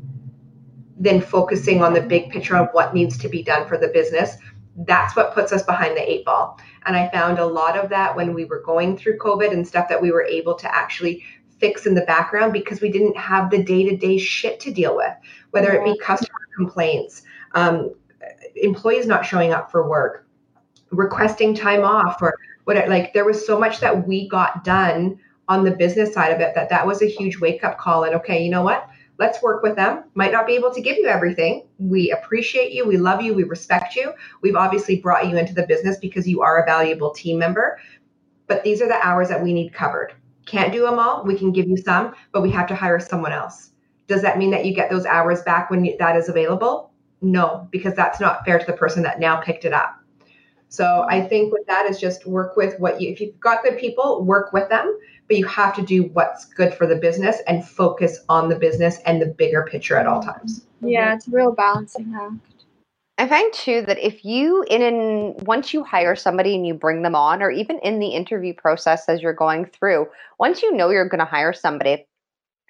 than focusing on the big picture of what needs to be done for the business. That's what puts us behind the eight ball. And I found a lot of that when we were going through COVID and stuff that we were able to actually fix in the background because we didn't have the day-to-day shit to deal with, whether it be customer complaints, employees not showing up for work, requesting time off, or what, like there was so much that we got done on the business side of it that was a huge wake-up call. And okay, you know what? Let's work with them. Might not be able to give you everything. We appreciate you. We love you. We respect you. We've obviously brought you into the business because you are a valuable team member, but these are the hours that we need covered. Can't do them all. We can give you some, but we have to hire someone else. Does that mean that you get those hours back when that is available? No, because that's not fair to the person that now picked it up. So I think with that is just work with if you've got good people, work with them, but you have to do what's good for the business and focus on the business and the bigger picture at all times. Yeah, it's a real balancing act. I find too that if once you hire somebody and you bring them on, or even in the interview process as you're going through, once you know you're going to hire somebody,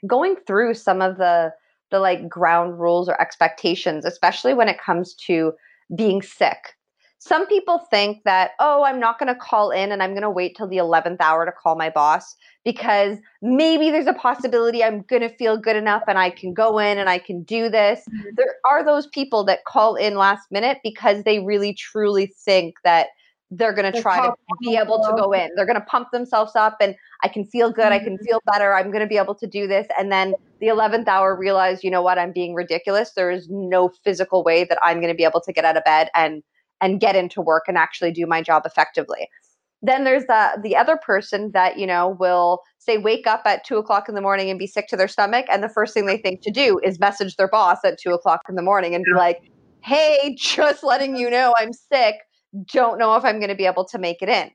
going through some of the like ground rules or expectations, especially when it comes to being sick. Some people think that, oh, I'm not going to call in and I'm going to wait till the 11th hour to call my boss because maybe there's a possibility I'm going to feel good enough and I can go in and I can do this. There are those people that call in last minute because they really truly think that they're going to try to be able to go in. They're going to pump themselves up and I can feel good. I can feel better. I'm going to be able to do this. And then the 11th hour realize, you know what? I'm being ridiculous. There is no physical way that I'm going to be able to get out of bed and get into work and actually do my job effectively. Then there's the other person that, you know, will say, wake up at 2:00 in the morning and be sick to their stomach. And the first thing they think to do is message their boss at 2:00 in the morning and be like, hey, just letting you know I'm sick. Don't know if I'm going to be able to make it in.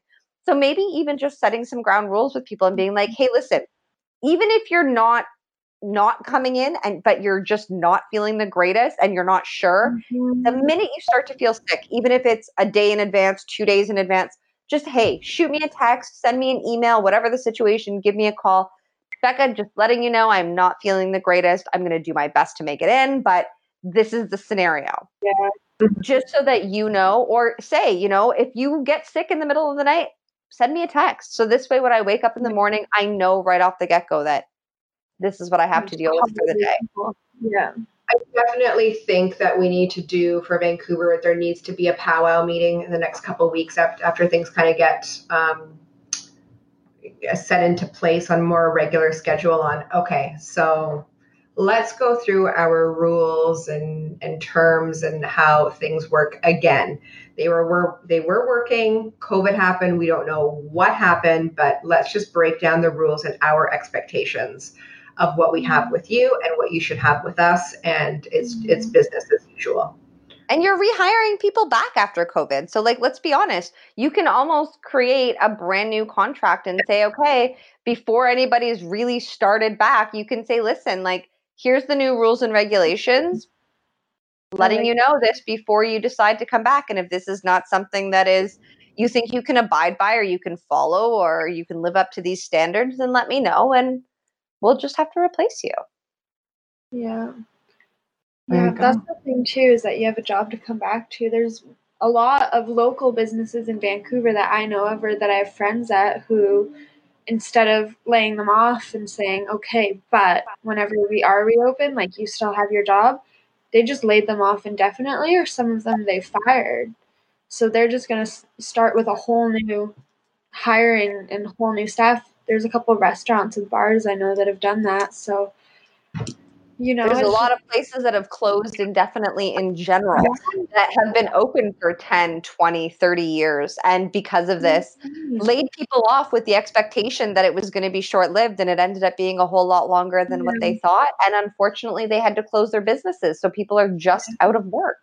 So maybe even just setting some ground rules with people and being like, hey, listen, even if you're not coming in but you're just not feeling the greatest and you're not sure, the minute you start to feel sick, even if it's a day in advance, 2 days in advance, just, hey, shoot me a text, send me an email, whatever the situation, give me a call. Becca, just letting you know, I'm not feeling the greatest. I'm going to do my best to make it in, but this is the scenario. Yeah. Just so that you know, or say, you know, if you get sick in the middle of the night, send me a text. So this way, when I wake up in the morning, I know right off the get-go that this is what I have to deal with for the day. Yeah. I definitely think that we need to do for Vancouver, there needs to be a powwow meeting in the next couple of weeks after things kind of get set into place on more regular schedule on, okay, so let's go through our rules and terms and how things work again. They were working, COVID happened, we don't know what happened, but let's just break down the rules and our expectations of what we have with you and what you should have with us, and it's business as usual. And you're rehiring people back after COVID. So like, let's be honest, you can almost create a brand new contract and say, okay, before anybody's really started back, you can say, listen, like, here's the new rules and regulations, letting you know this before you decide to come back. And if this is not something that is you think you can abide by or you can follow or you can live up to these standards, then let me know and we'll just have to replace you. Yeah. Yeah, that's the thing too, is that you have a job to come back to. There's a lot of local businesses in Vancouver that I know of or that I have friends at who, instead of laying them off and saying, okay, but whenever we are reopened, like you still have your job, they just laid them off indefinitely, or some of them they fired. So they're just going to start with a whole new hiring and whole new staff. There's a couple of restaurants and bars I know that have done that. So, you know, there's a lot of places that have closed indefinitely in general that have been open for 10, 20, 30 years. And because of this, laid people off with the expectation that it was going to be short-lived, and it ended up being a whole lot longer than what they thought. And unfortunately, they had to close their businesses. So people are just out of work.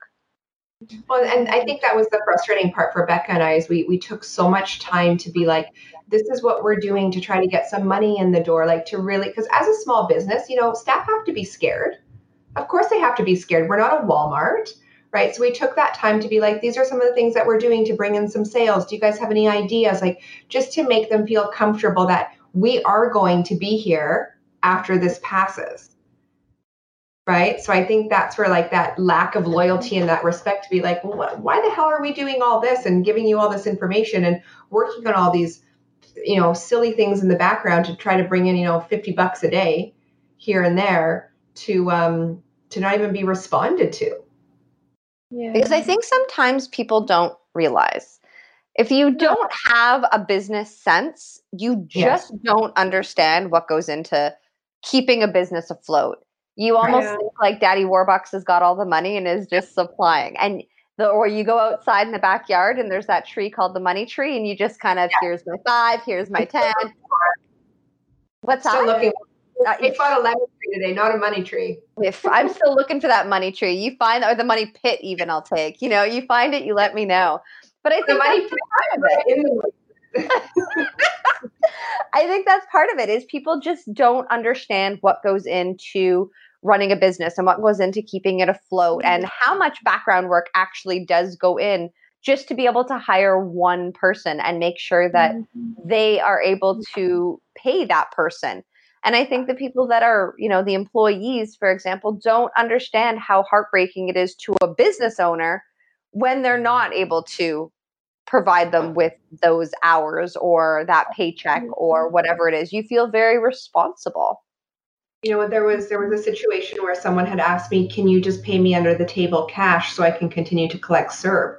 Well, and I think that was the frustrating part for Becca and I, is we took so much time to be like, this is what we're doing to try to get some money in the door, like to really, because as a small business, you know, staff have to be scared. Of course they have to be scared. We're not a Walmart, right? So we took that time to be like, these are some of the things that we're doing to bring in some sales. Do you guys have any ideas? Like, just to make them feel comfortable that we are going to be here after this passes. Right. So I think that's where, like, that lack of loyalty and that respect to be like, well, why the hell are we doing all this and giving you all this information and working on all these, you know, silly things in the background to try to bring in, you know, $50 a day here and there to not even be responded to. Yeah. Because I think sometimes people don't realize, if you don't have a business sense, you just don't understand what goes into keeping a business afloat. You almost think like Daddy Warbucks has got all the money and is just supplying. And or you go outside in the backyard and there's that tree called the money tree, and you just kind of, here's my 5, here's my 10. What's up? Still looking. We found a lemon tree today, not a money tree. If I'm still looking for that money tree. You find, or the money pit even, I'll take. You know, you find it, you let me know. But I think the money pit, I think that's part of it, is people just don't understand what goes into running a business and what goes into keeping it afloat and how much background work actually does go in just to be able to hire one person and make sure that they are able to pay that person. And I think the people that are, you know, the employees, for example, don't understand how heartbreaking it is to a business owner when they're not able to provide them with those hours or that paycheck or whatever it is. You feel very responsible. You know, there was a situation where someone had asked me, can you just pay me under the table cash so I can continue to collect CERB?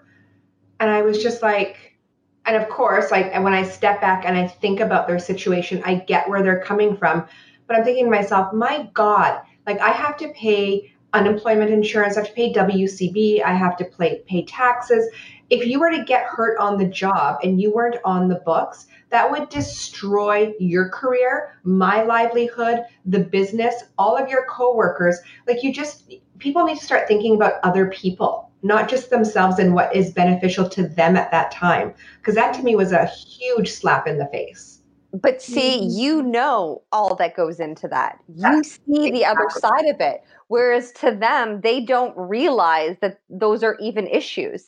And I was just like, and of course, like, and when I step back and I think about their situation, I get where they're coming from. But I'm thinking to myself, my God, like, I have to pay unemployment insurance, I have to pay WCB, I have to pay taxes. If you were to get hurt on the job and you weren't on the books, that would destroy your career, my livelihood, the business, all of your coworkers. Like, you just, people need to start thinking about other people, not just themselves and what is beneficial to them at that time. Because that to me was a huge slap in the face. But see, you know all that goes into that. You see the other side of it. Whereas to them, they don't realize that those are even issues.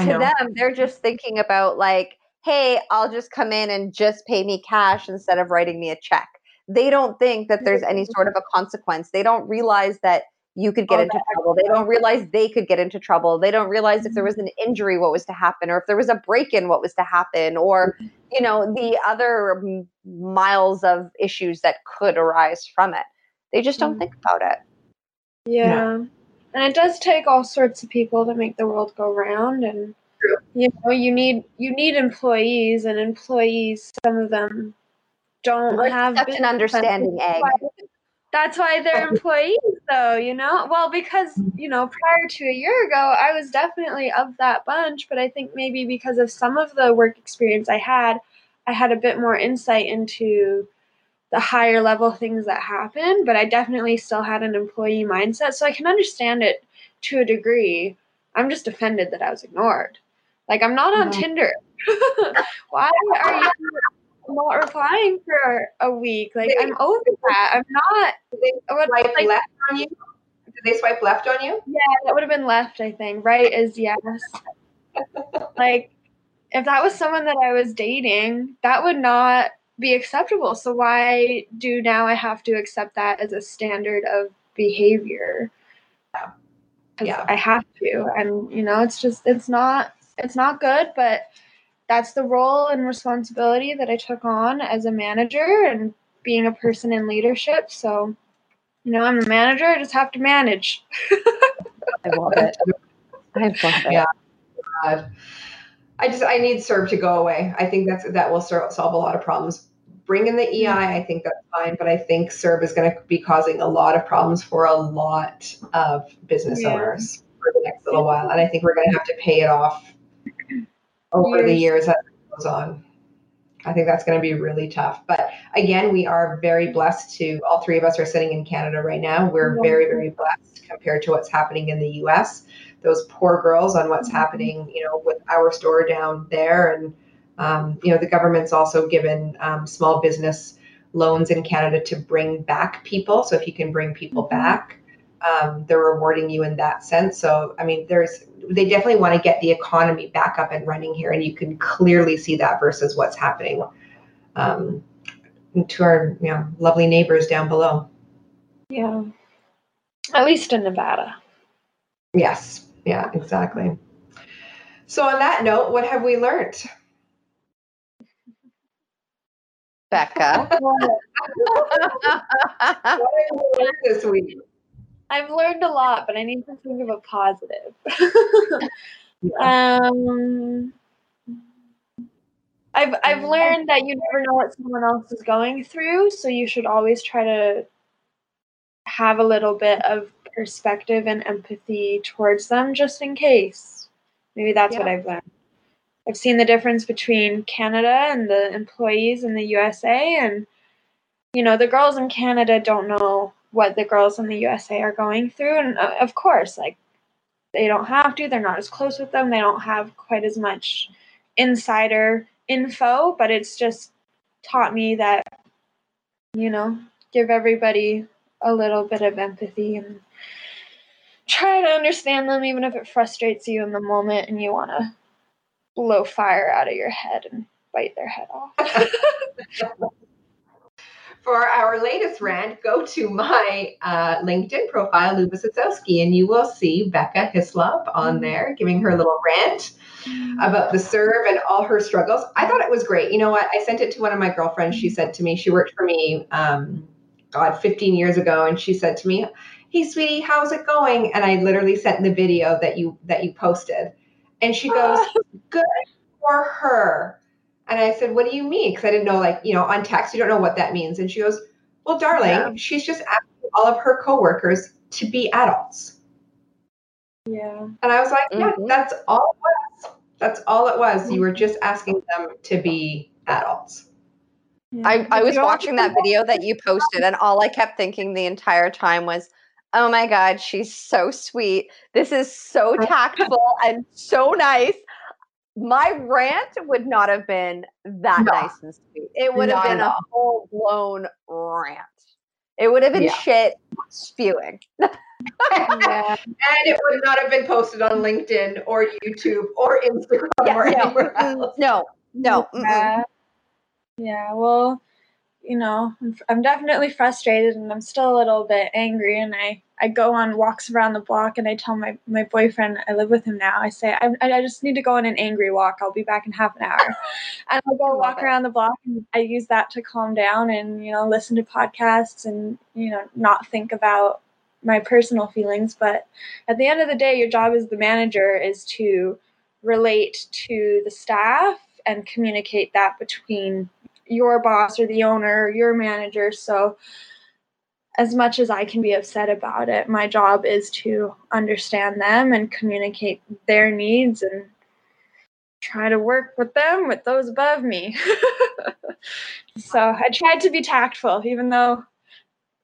To them, they're just thinking about like, hey, I'll just come in and just pay me cash instead of writing me a check. They don't think that there's any sort of a consequence. They don't realize that you could get into trouble. They don't realize they could get into trouble. They don't realize if there was an injury, what was to happen, or if there was a break-in, what was to happen, or, you know, the other miles of issues that could arise from it. They just don't think about it. Yeah. And it does take all sorts of people to make the world go round, and you know, you need employees, and employees, some of them don't have such an understanding egg. That's why they're employees, though, you know? Well, because, you know, prior to a year ago, I was definitely of that bunch, but I think maybe because of some of the work experience I had a bit more insight into the higher level things that happen, but I definitely still had an employee mindset. So I can understand it to a degree. I'm just offended that I was ignored. Like, I'm not on Tinder. Why are you not replying for a week? Like, I'm over that. I'm not. Did they swipe left on you? Yeah, that would have been left, I think. Right is yes. Like, if that was someone that I was dating, that would not be acceptable. So why do now I have to accept that as a standard of behavior? Yeah, I have to. And, you know, it's just, it's not good, but that's the role and responsibility that I took on as a manager and being a person in leadership. So You know, I'm the manager. I just have to manage. I love it. I love it. Yeah. God. I need CERB to go away. I think that will solve a lot of problems. Bring in the EI, I think that's fine, but I think CERB is going to be causing a lot of problems for a lot of business owners for the next little while, and I think we're going to have to pay it off over the years as it goes on. I think that's going to be really tough. But again, we are very blessed to, all three of us are sitting in Canada right now. We're very, very blessed compared to what's happening in the US. Those poor girls on what's happening, you know, with our store down there. And, you know, the government's also given small business loans in Canada to bring back people. So if you can bring people back, they're rewarding you in that sense. So, I mean, they definitely want to get the economy back up and running here. And you can clearly see that versus what's happening to our, you know, lovely neighbors down below. Yeah. At least in Nevada. Yes. Yeah, exactly. So on that note, what have we learned? Becca. What have you learned this week? I've learned a lot, but I need to think of a positive. I've learned that you never know what someone else is going through, so you should always try to have a little bit of perspective and empathy towards them, just in case. Maybe that's what I've learned. I've seen the difference between Canada and the employees in the USA, and you know, the girls in Canada don't know what the girls in the USA are going through. And of course, like, they don't have to, they're not as close with them. They don't have quite as much insider info, but it's just taught me that, you know, give everybody a little bit of empathy and try to understand them, even if it frustrates you in the moment and you want to blow fire out of your head and bite their head off. For our latest rant, go to my LinkedIn profile, Luba Sosowski, and you will see Becca Hislop on there giving her little rant about the CERB and all her struggles. I thought it was great. You know what? I sent it to one of my girlfriends. She said to me, she worked for me, 15 years ago, and she said to me, "Hey, sweetie, how's it going?" And I literally sent the video that you posted, and she goes, "Good for her." And I said, "What do you mean?" Because I didn't know, like, you know, on text, you don't know what that means. And she goes, "Well, darling, she's just asking all of her coworkers to be adults." Yeah. And I was like, yeah, that's all it was. That's all it was. You were just asking them to be adults. Yeah. I was watching that video that you posted, and all I kept thinking the entire time was, oh my God, she's so sweet. This is so tactful and so nice. My rant would not have been that nice and sweet. It would have been a full-blown rant. It would have been shit spewing. And it would not have been posted on LinkedIn or YouTube or Instagram or anywhere else. No. Yeah, well, you know, I'm definitely frustrated, and I'm still a little bit angry, and I go on walks around the block, and I tell my boyfriend, I live with him now, I say, I just need to go on an angry walk. I'll be back in half an hour. And I'll go walk around the block, and I use that to calm down and, you know, listen to podcasts and, you know, not think about my personal feelings. But at the end of the day, your job as the manager is to relate to the staff and communicate that between your boss or the owner or your manager. So as much as I can be upset about it, my job is to understand them and communicate their needs and try to work with them, with those above me. So I tried to be tactful, even though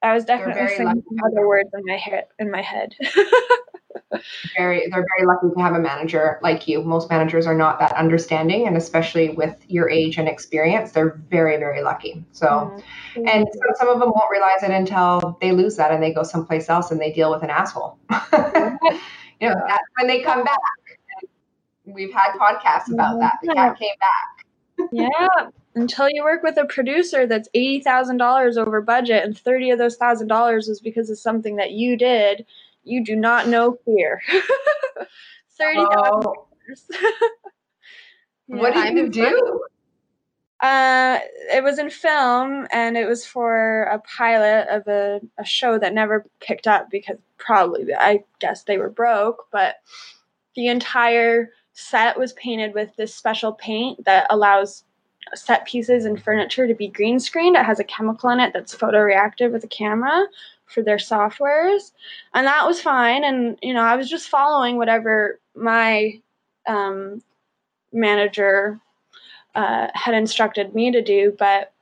I was definitely thinking other words in my head. They're very lucky to have a manager like you. Most managers are not that understanding, and especially with your age and experience, they're very, very lucky. So, and so some of them won't realize it until they lose that and they go someplace else and they deal with an asshole. You know, that's when they come back. We've had podcasts about that. The cat came back. Until you work with a producer that's $80,000 over budget, and $30,000 of those $1,000 was because of something that you did. You do not know fear. $30,000. What do you do? It was in film, and it was for a pilot of a show that never picked up because probably, I guess, they were broke. But the entire set was painted with this special paint that allows set pieces and furniture to be green screened. It has a chemical in it that's photoreactive with a camera for their softwares. And that was fine. And, you know, I was just following whatever my manager had instructed me to do, but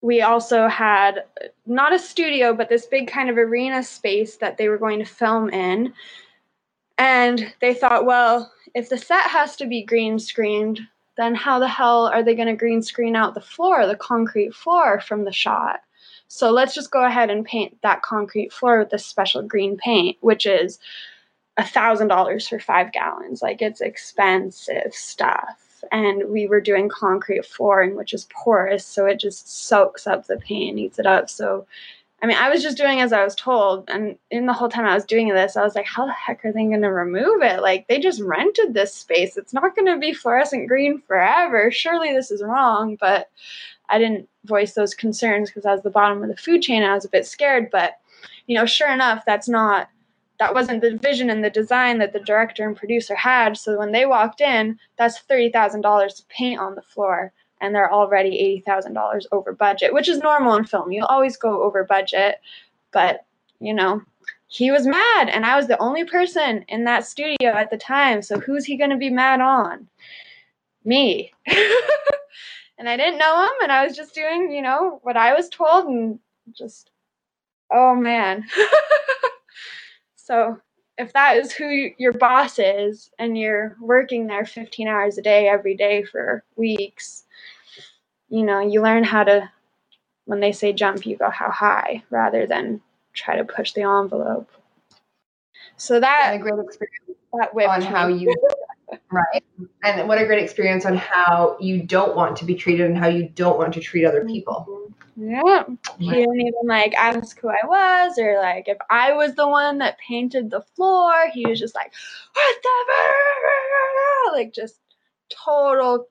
we also had not a studio, but this big kind of arena space that they were going to film in. And they thought, well, if the set has to be green screened, then how the hell are they going to green screen out the floor, the concrete floor from the shot? So let's just go ahead and paint that concrete floor with this special green paint, which is $1,000 for 5 gallons. Like, it's expensive stuff. And we were doing concrete flooring, which is porous, so it just soaks up the paint, eats it up. So, I mean, I was just doing as I was told. And in the whole time I was doing this, I was like, how the heck are they going to remove it? Like, they just rented this space. It's not going to be fluorescent green forever. Surely this is wrong. But I didn't voice those concerns because I was at the bottom of the food chain and I was a bit scared. But, you know, sure enough, that wasn't the vision and the design that the director and producer had. So when they walked in, that's $30,000 to paint on the floor, and they're already $80,000 over budget, which is normal in film. You'll always go over budget. But, you know, he was mad, and I was the only person in that studio at the time. So who's he going to be mad on? Me. And I didn't know him, and I was just doing, you know, what I was told, and just, oh, man. So if that is who your boss is and you're working there 15 hours a day every day for weeks, you know, you learn how to, when they say jump, you go how high rather than try to push the envelope. So that a great experience that whipped on how you right. And what a great experience on how you don't want to be treated and how you don't want to treat other people. Yeah. You didn't even like ask who I was, or like if I was the one that painted the floor. He was just like, what the, like, just total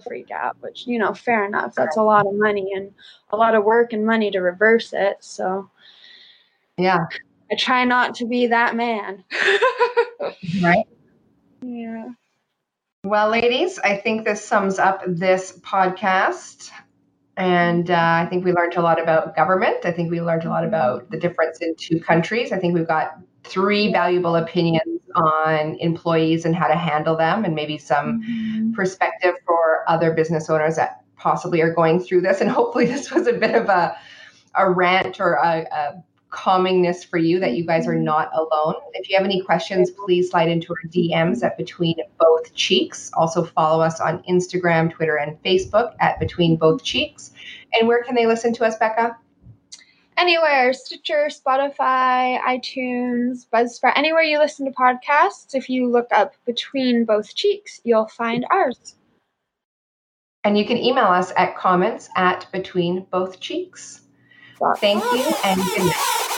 freak out, which, you know, fair enough. That's a lot of money and a lot of work and money to reverse it. So yeah, I try not to be that man. Right. Yeah. Well, ladies, I think this sums up this podcast. And I think we learned a lot about government. I think we learned a lot about the difference in two countries. I think we've got three valuable opinions on employees and how to handle them, and maybe some perspective for other business owners that possibly are going through this. And hopefully this was a bit of a rant or a calmingness for you, that you guys are not alone. If you have any questions, please slide into our DMs at Between Both Cheeks. Also follow us on Instagram, Twitter, and Facebook at Between Both Cheeks. And where can they listen to us, Becca? Anywhere, Stitcher, Spotify, iTunes, Buzzsprout, anywhere you listen to podcasts. If you look up Between Both Cheeks, you'll find ours. And you can email us at comments@betweenbothcheeks.com. Thank you and good night.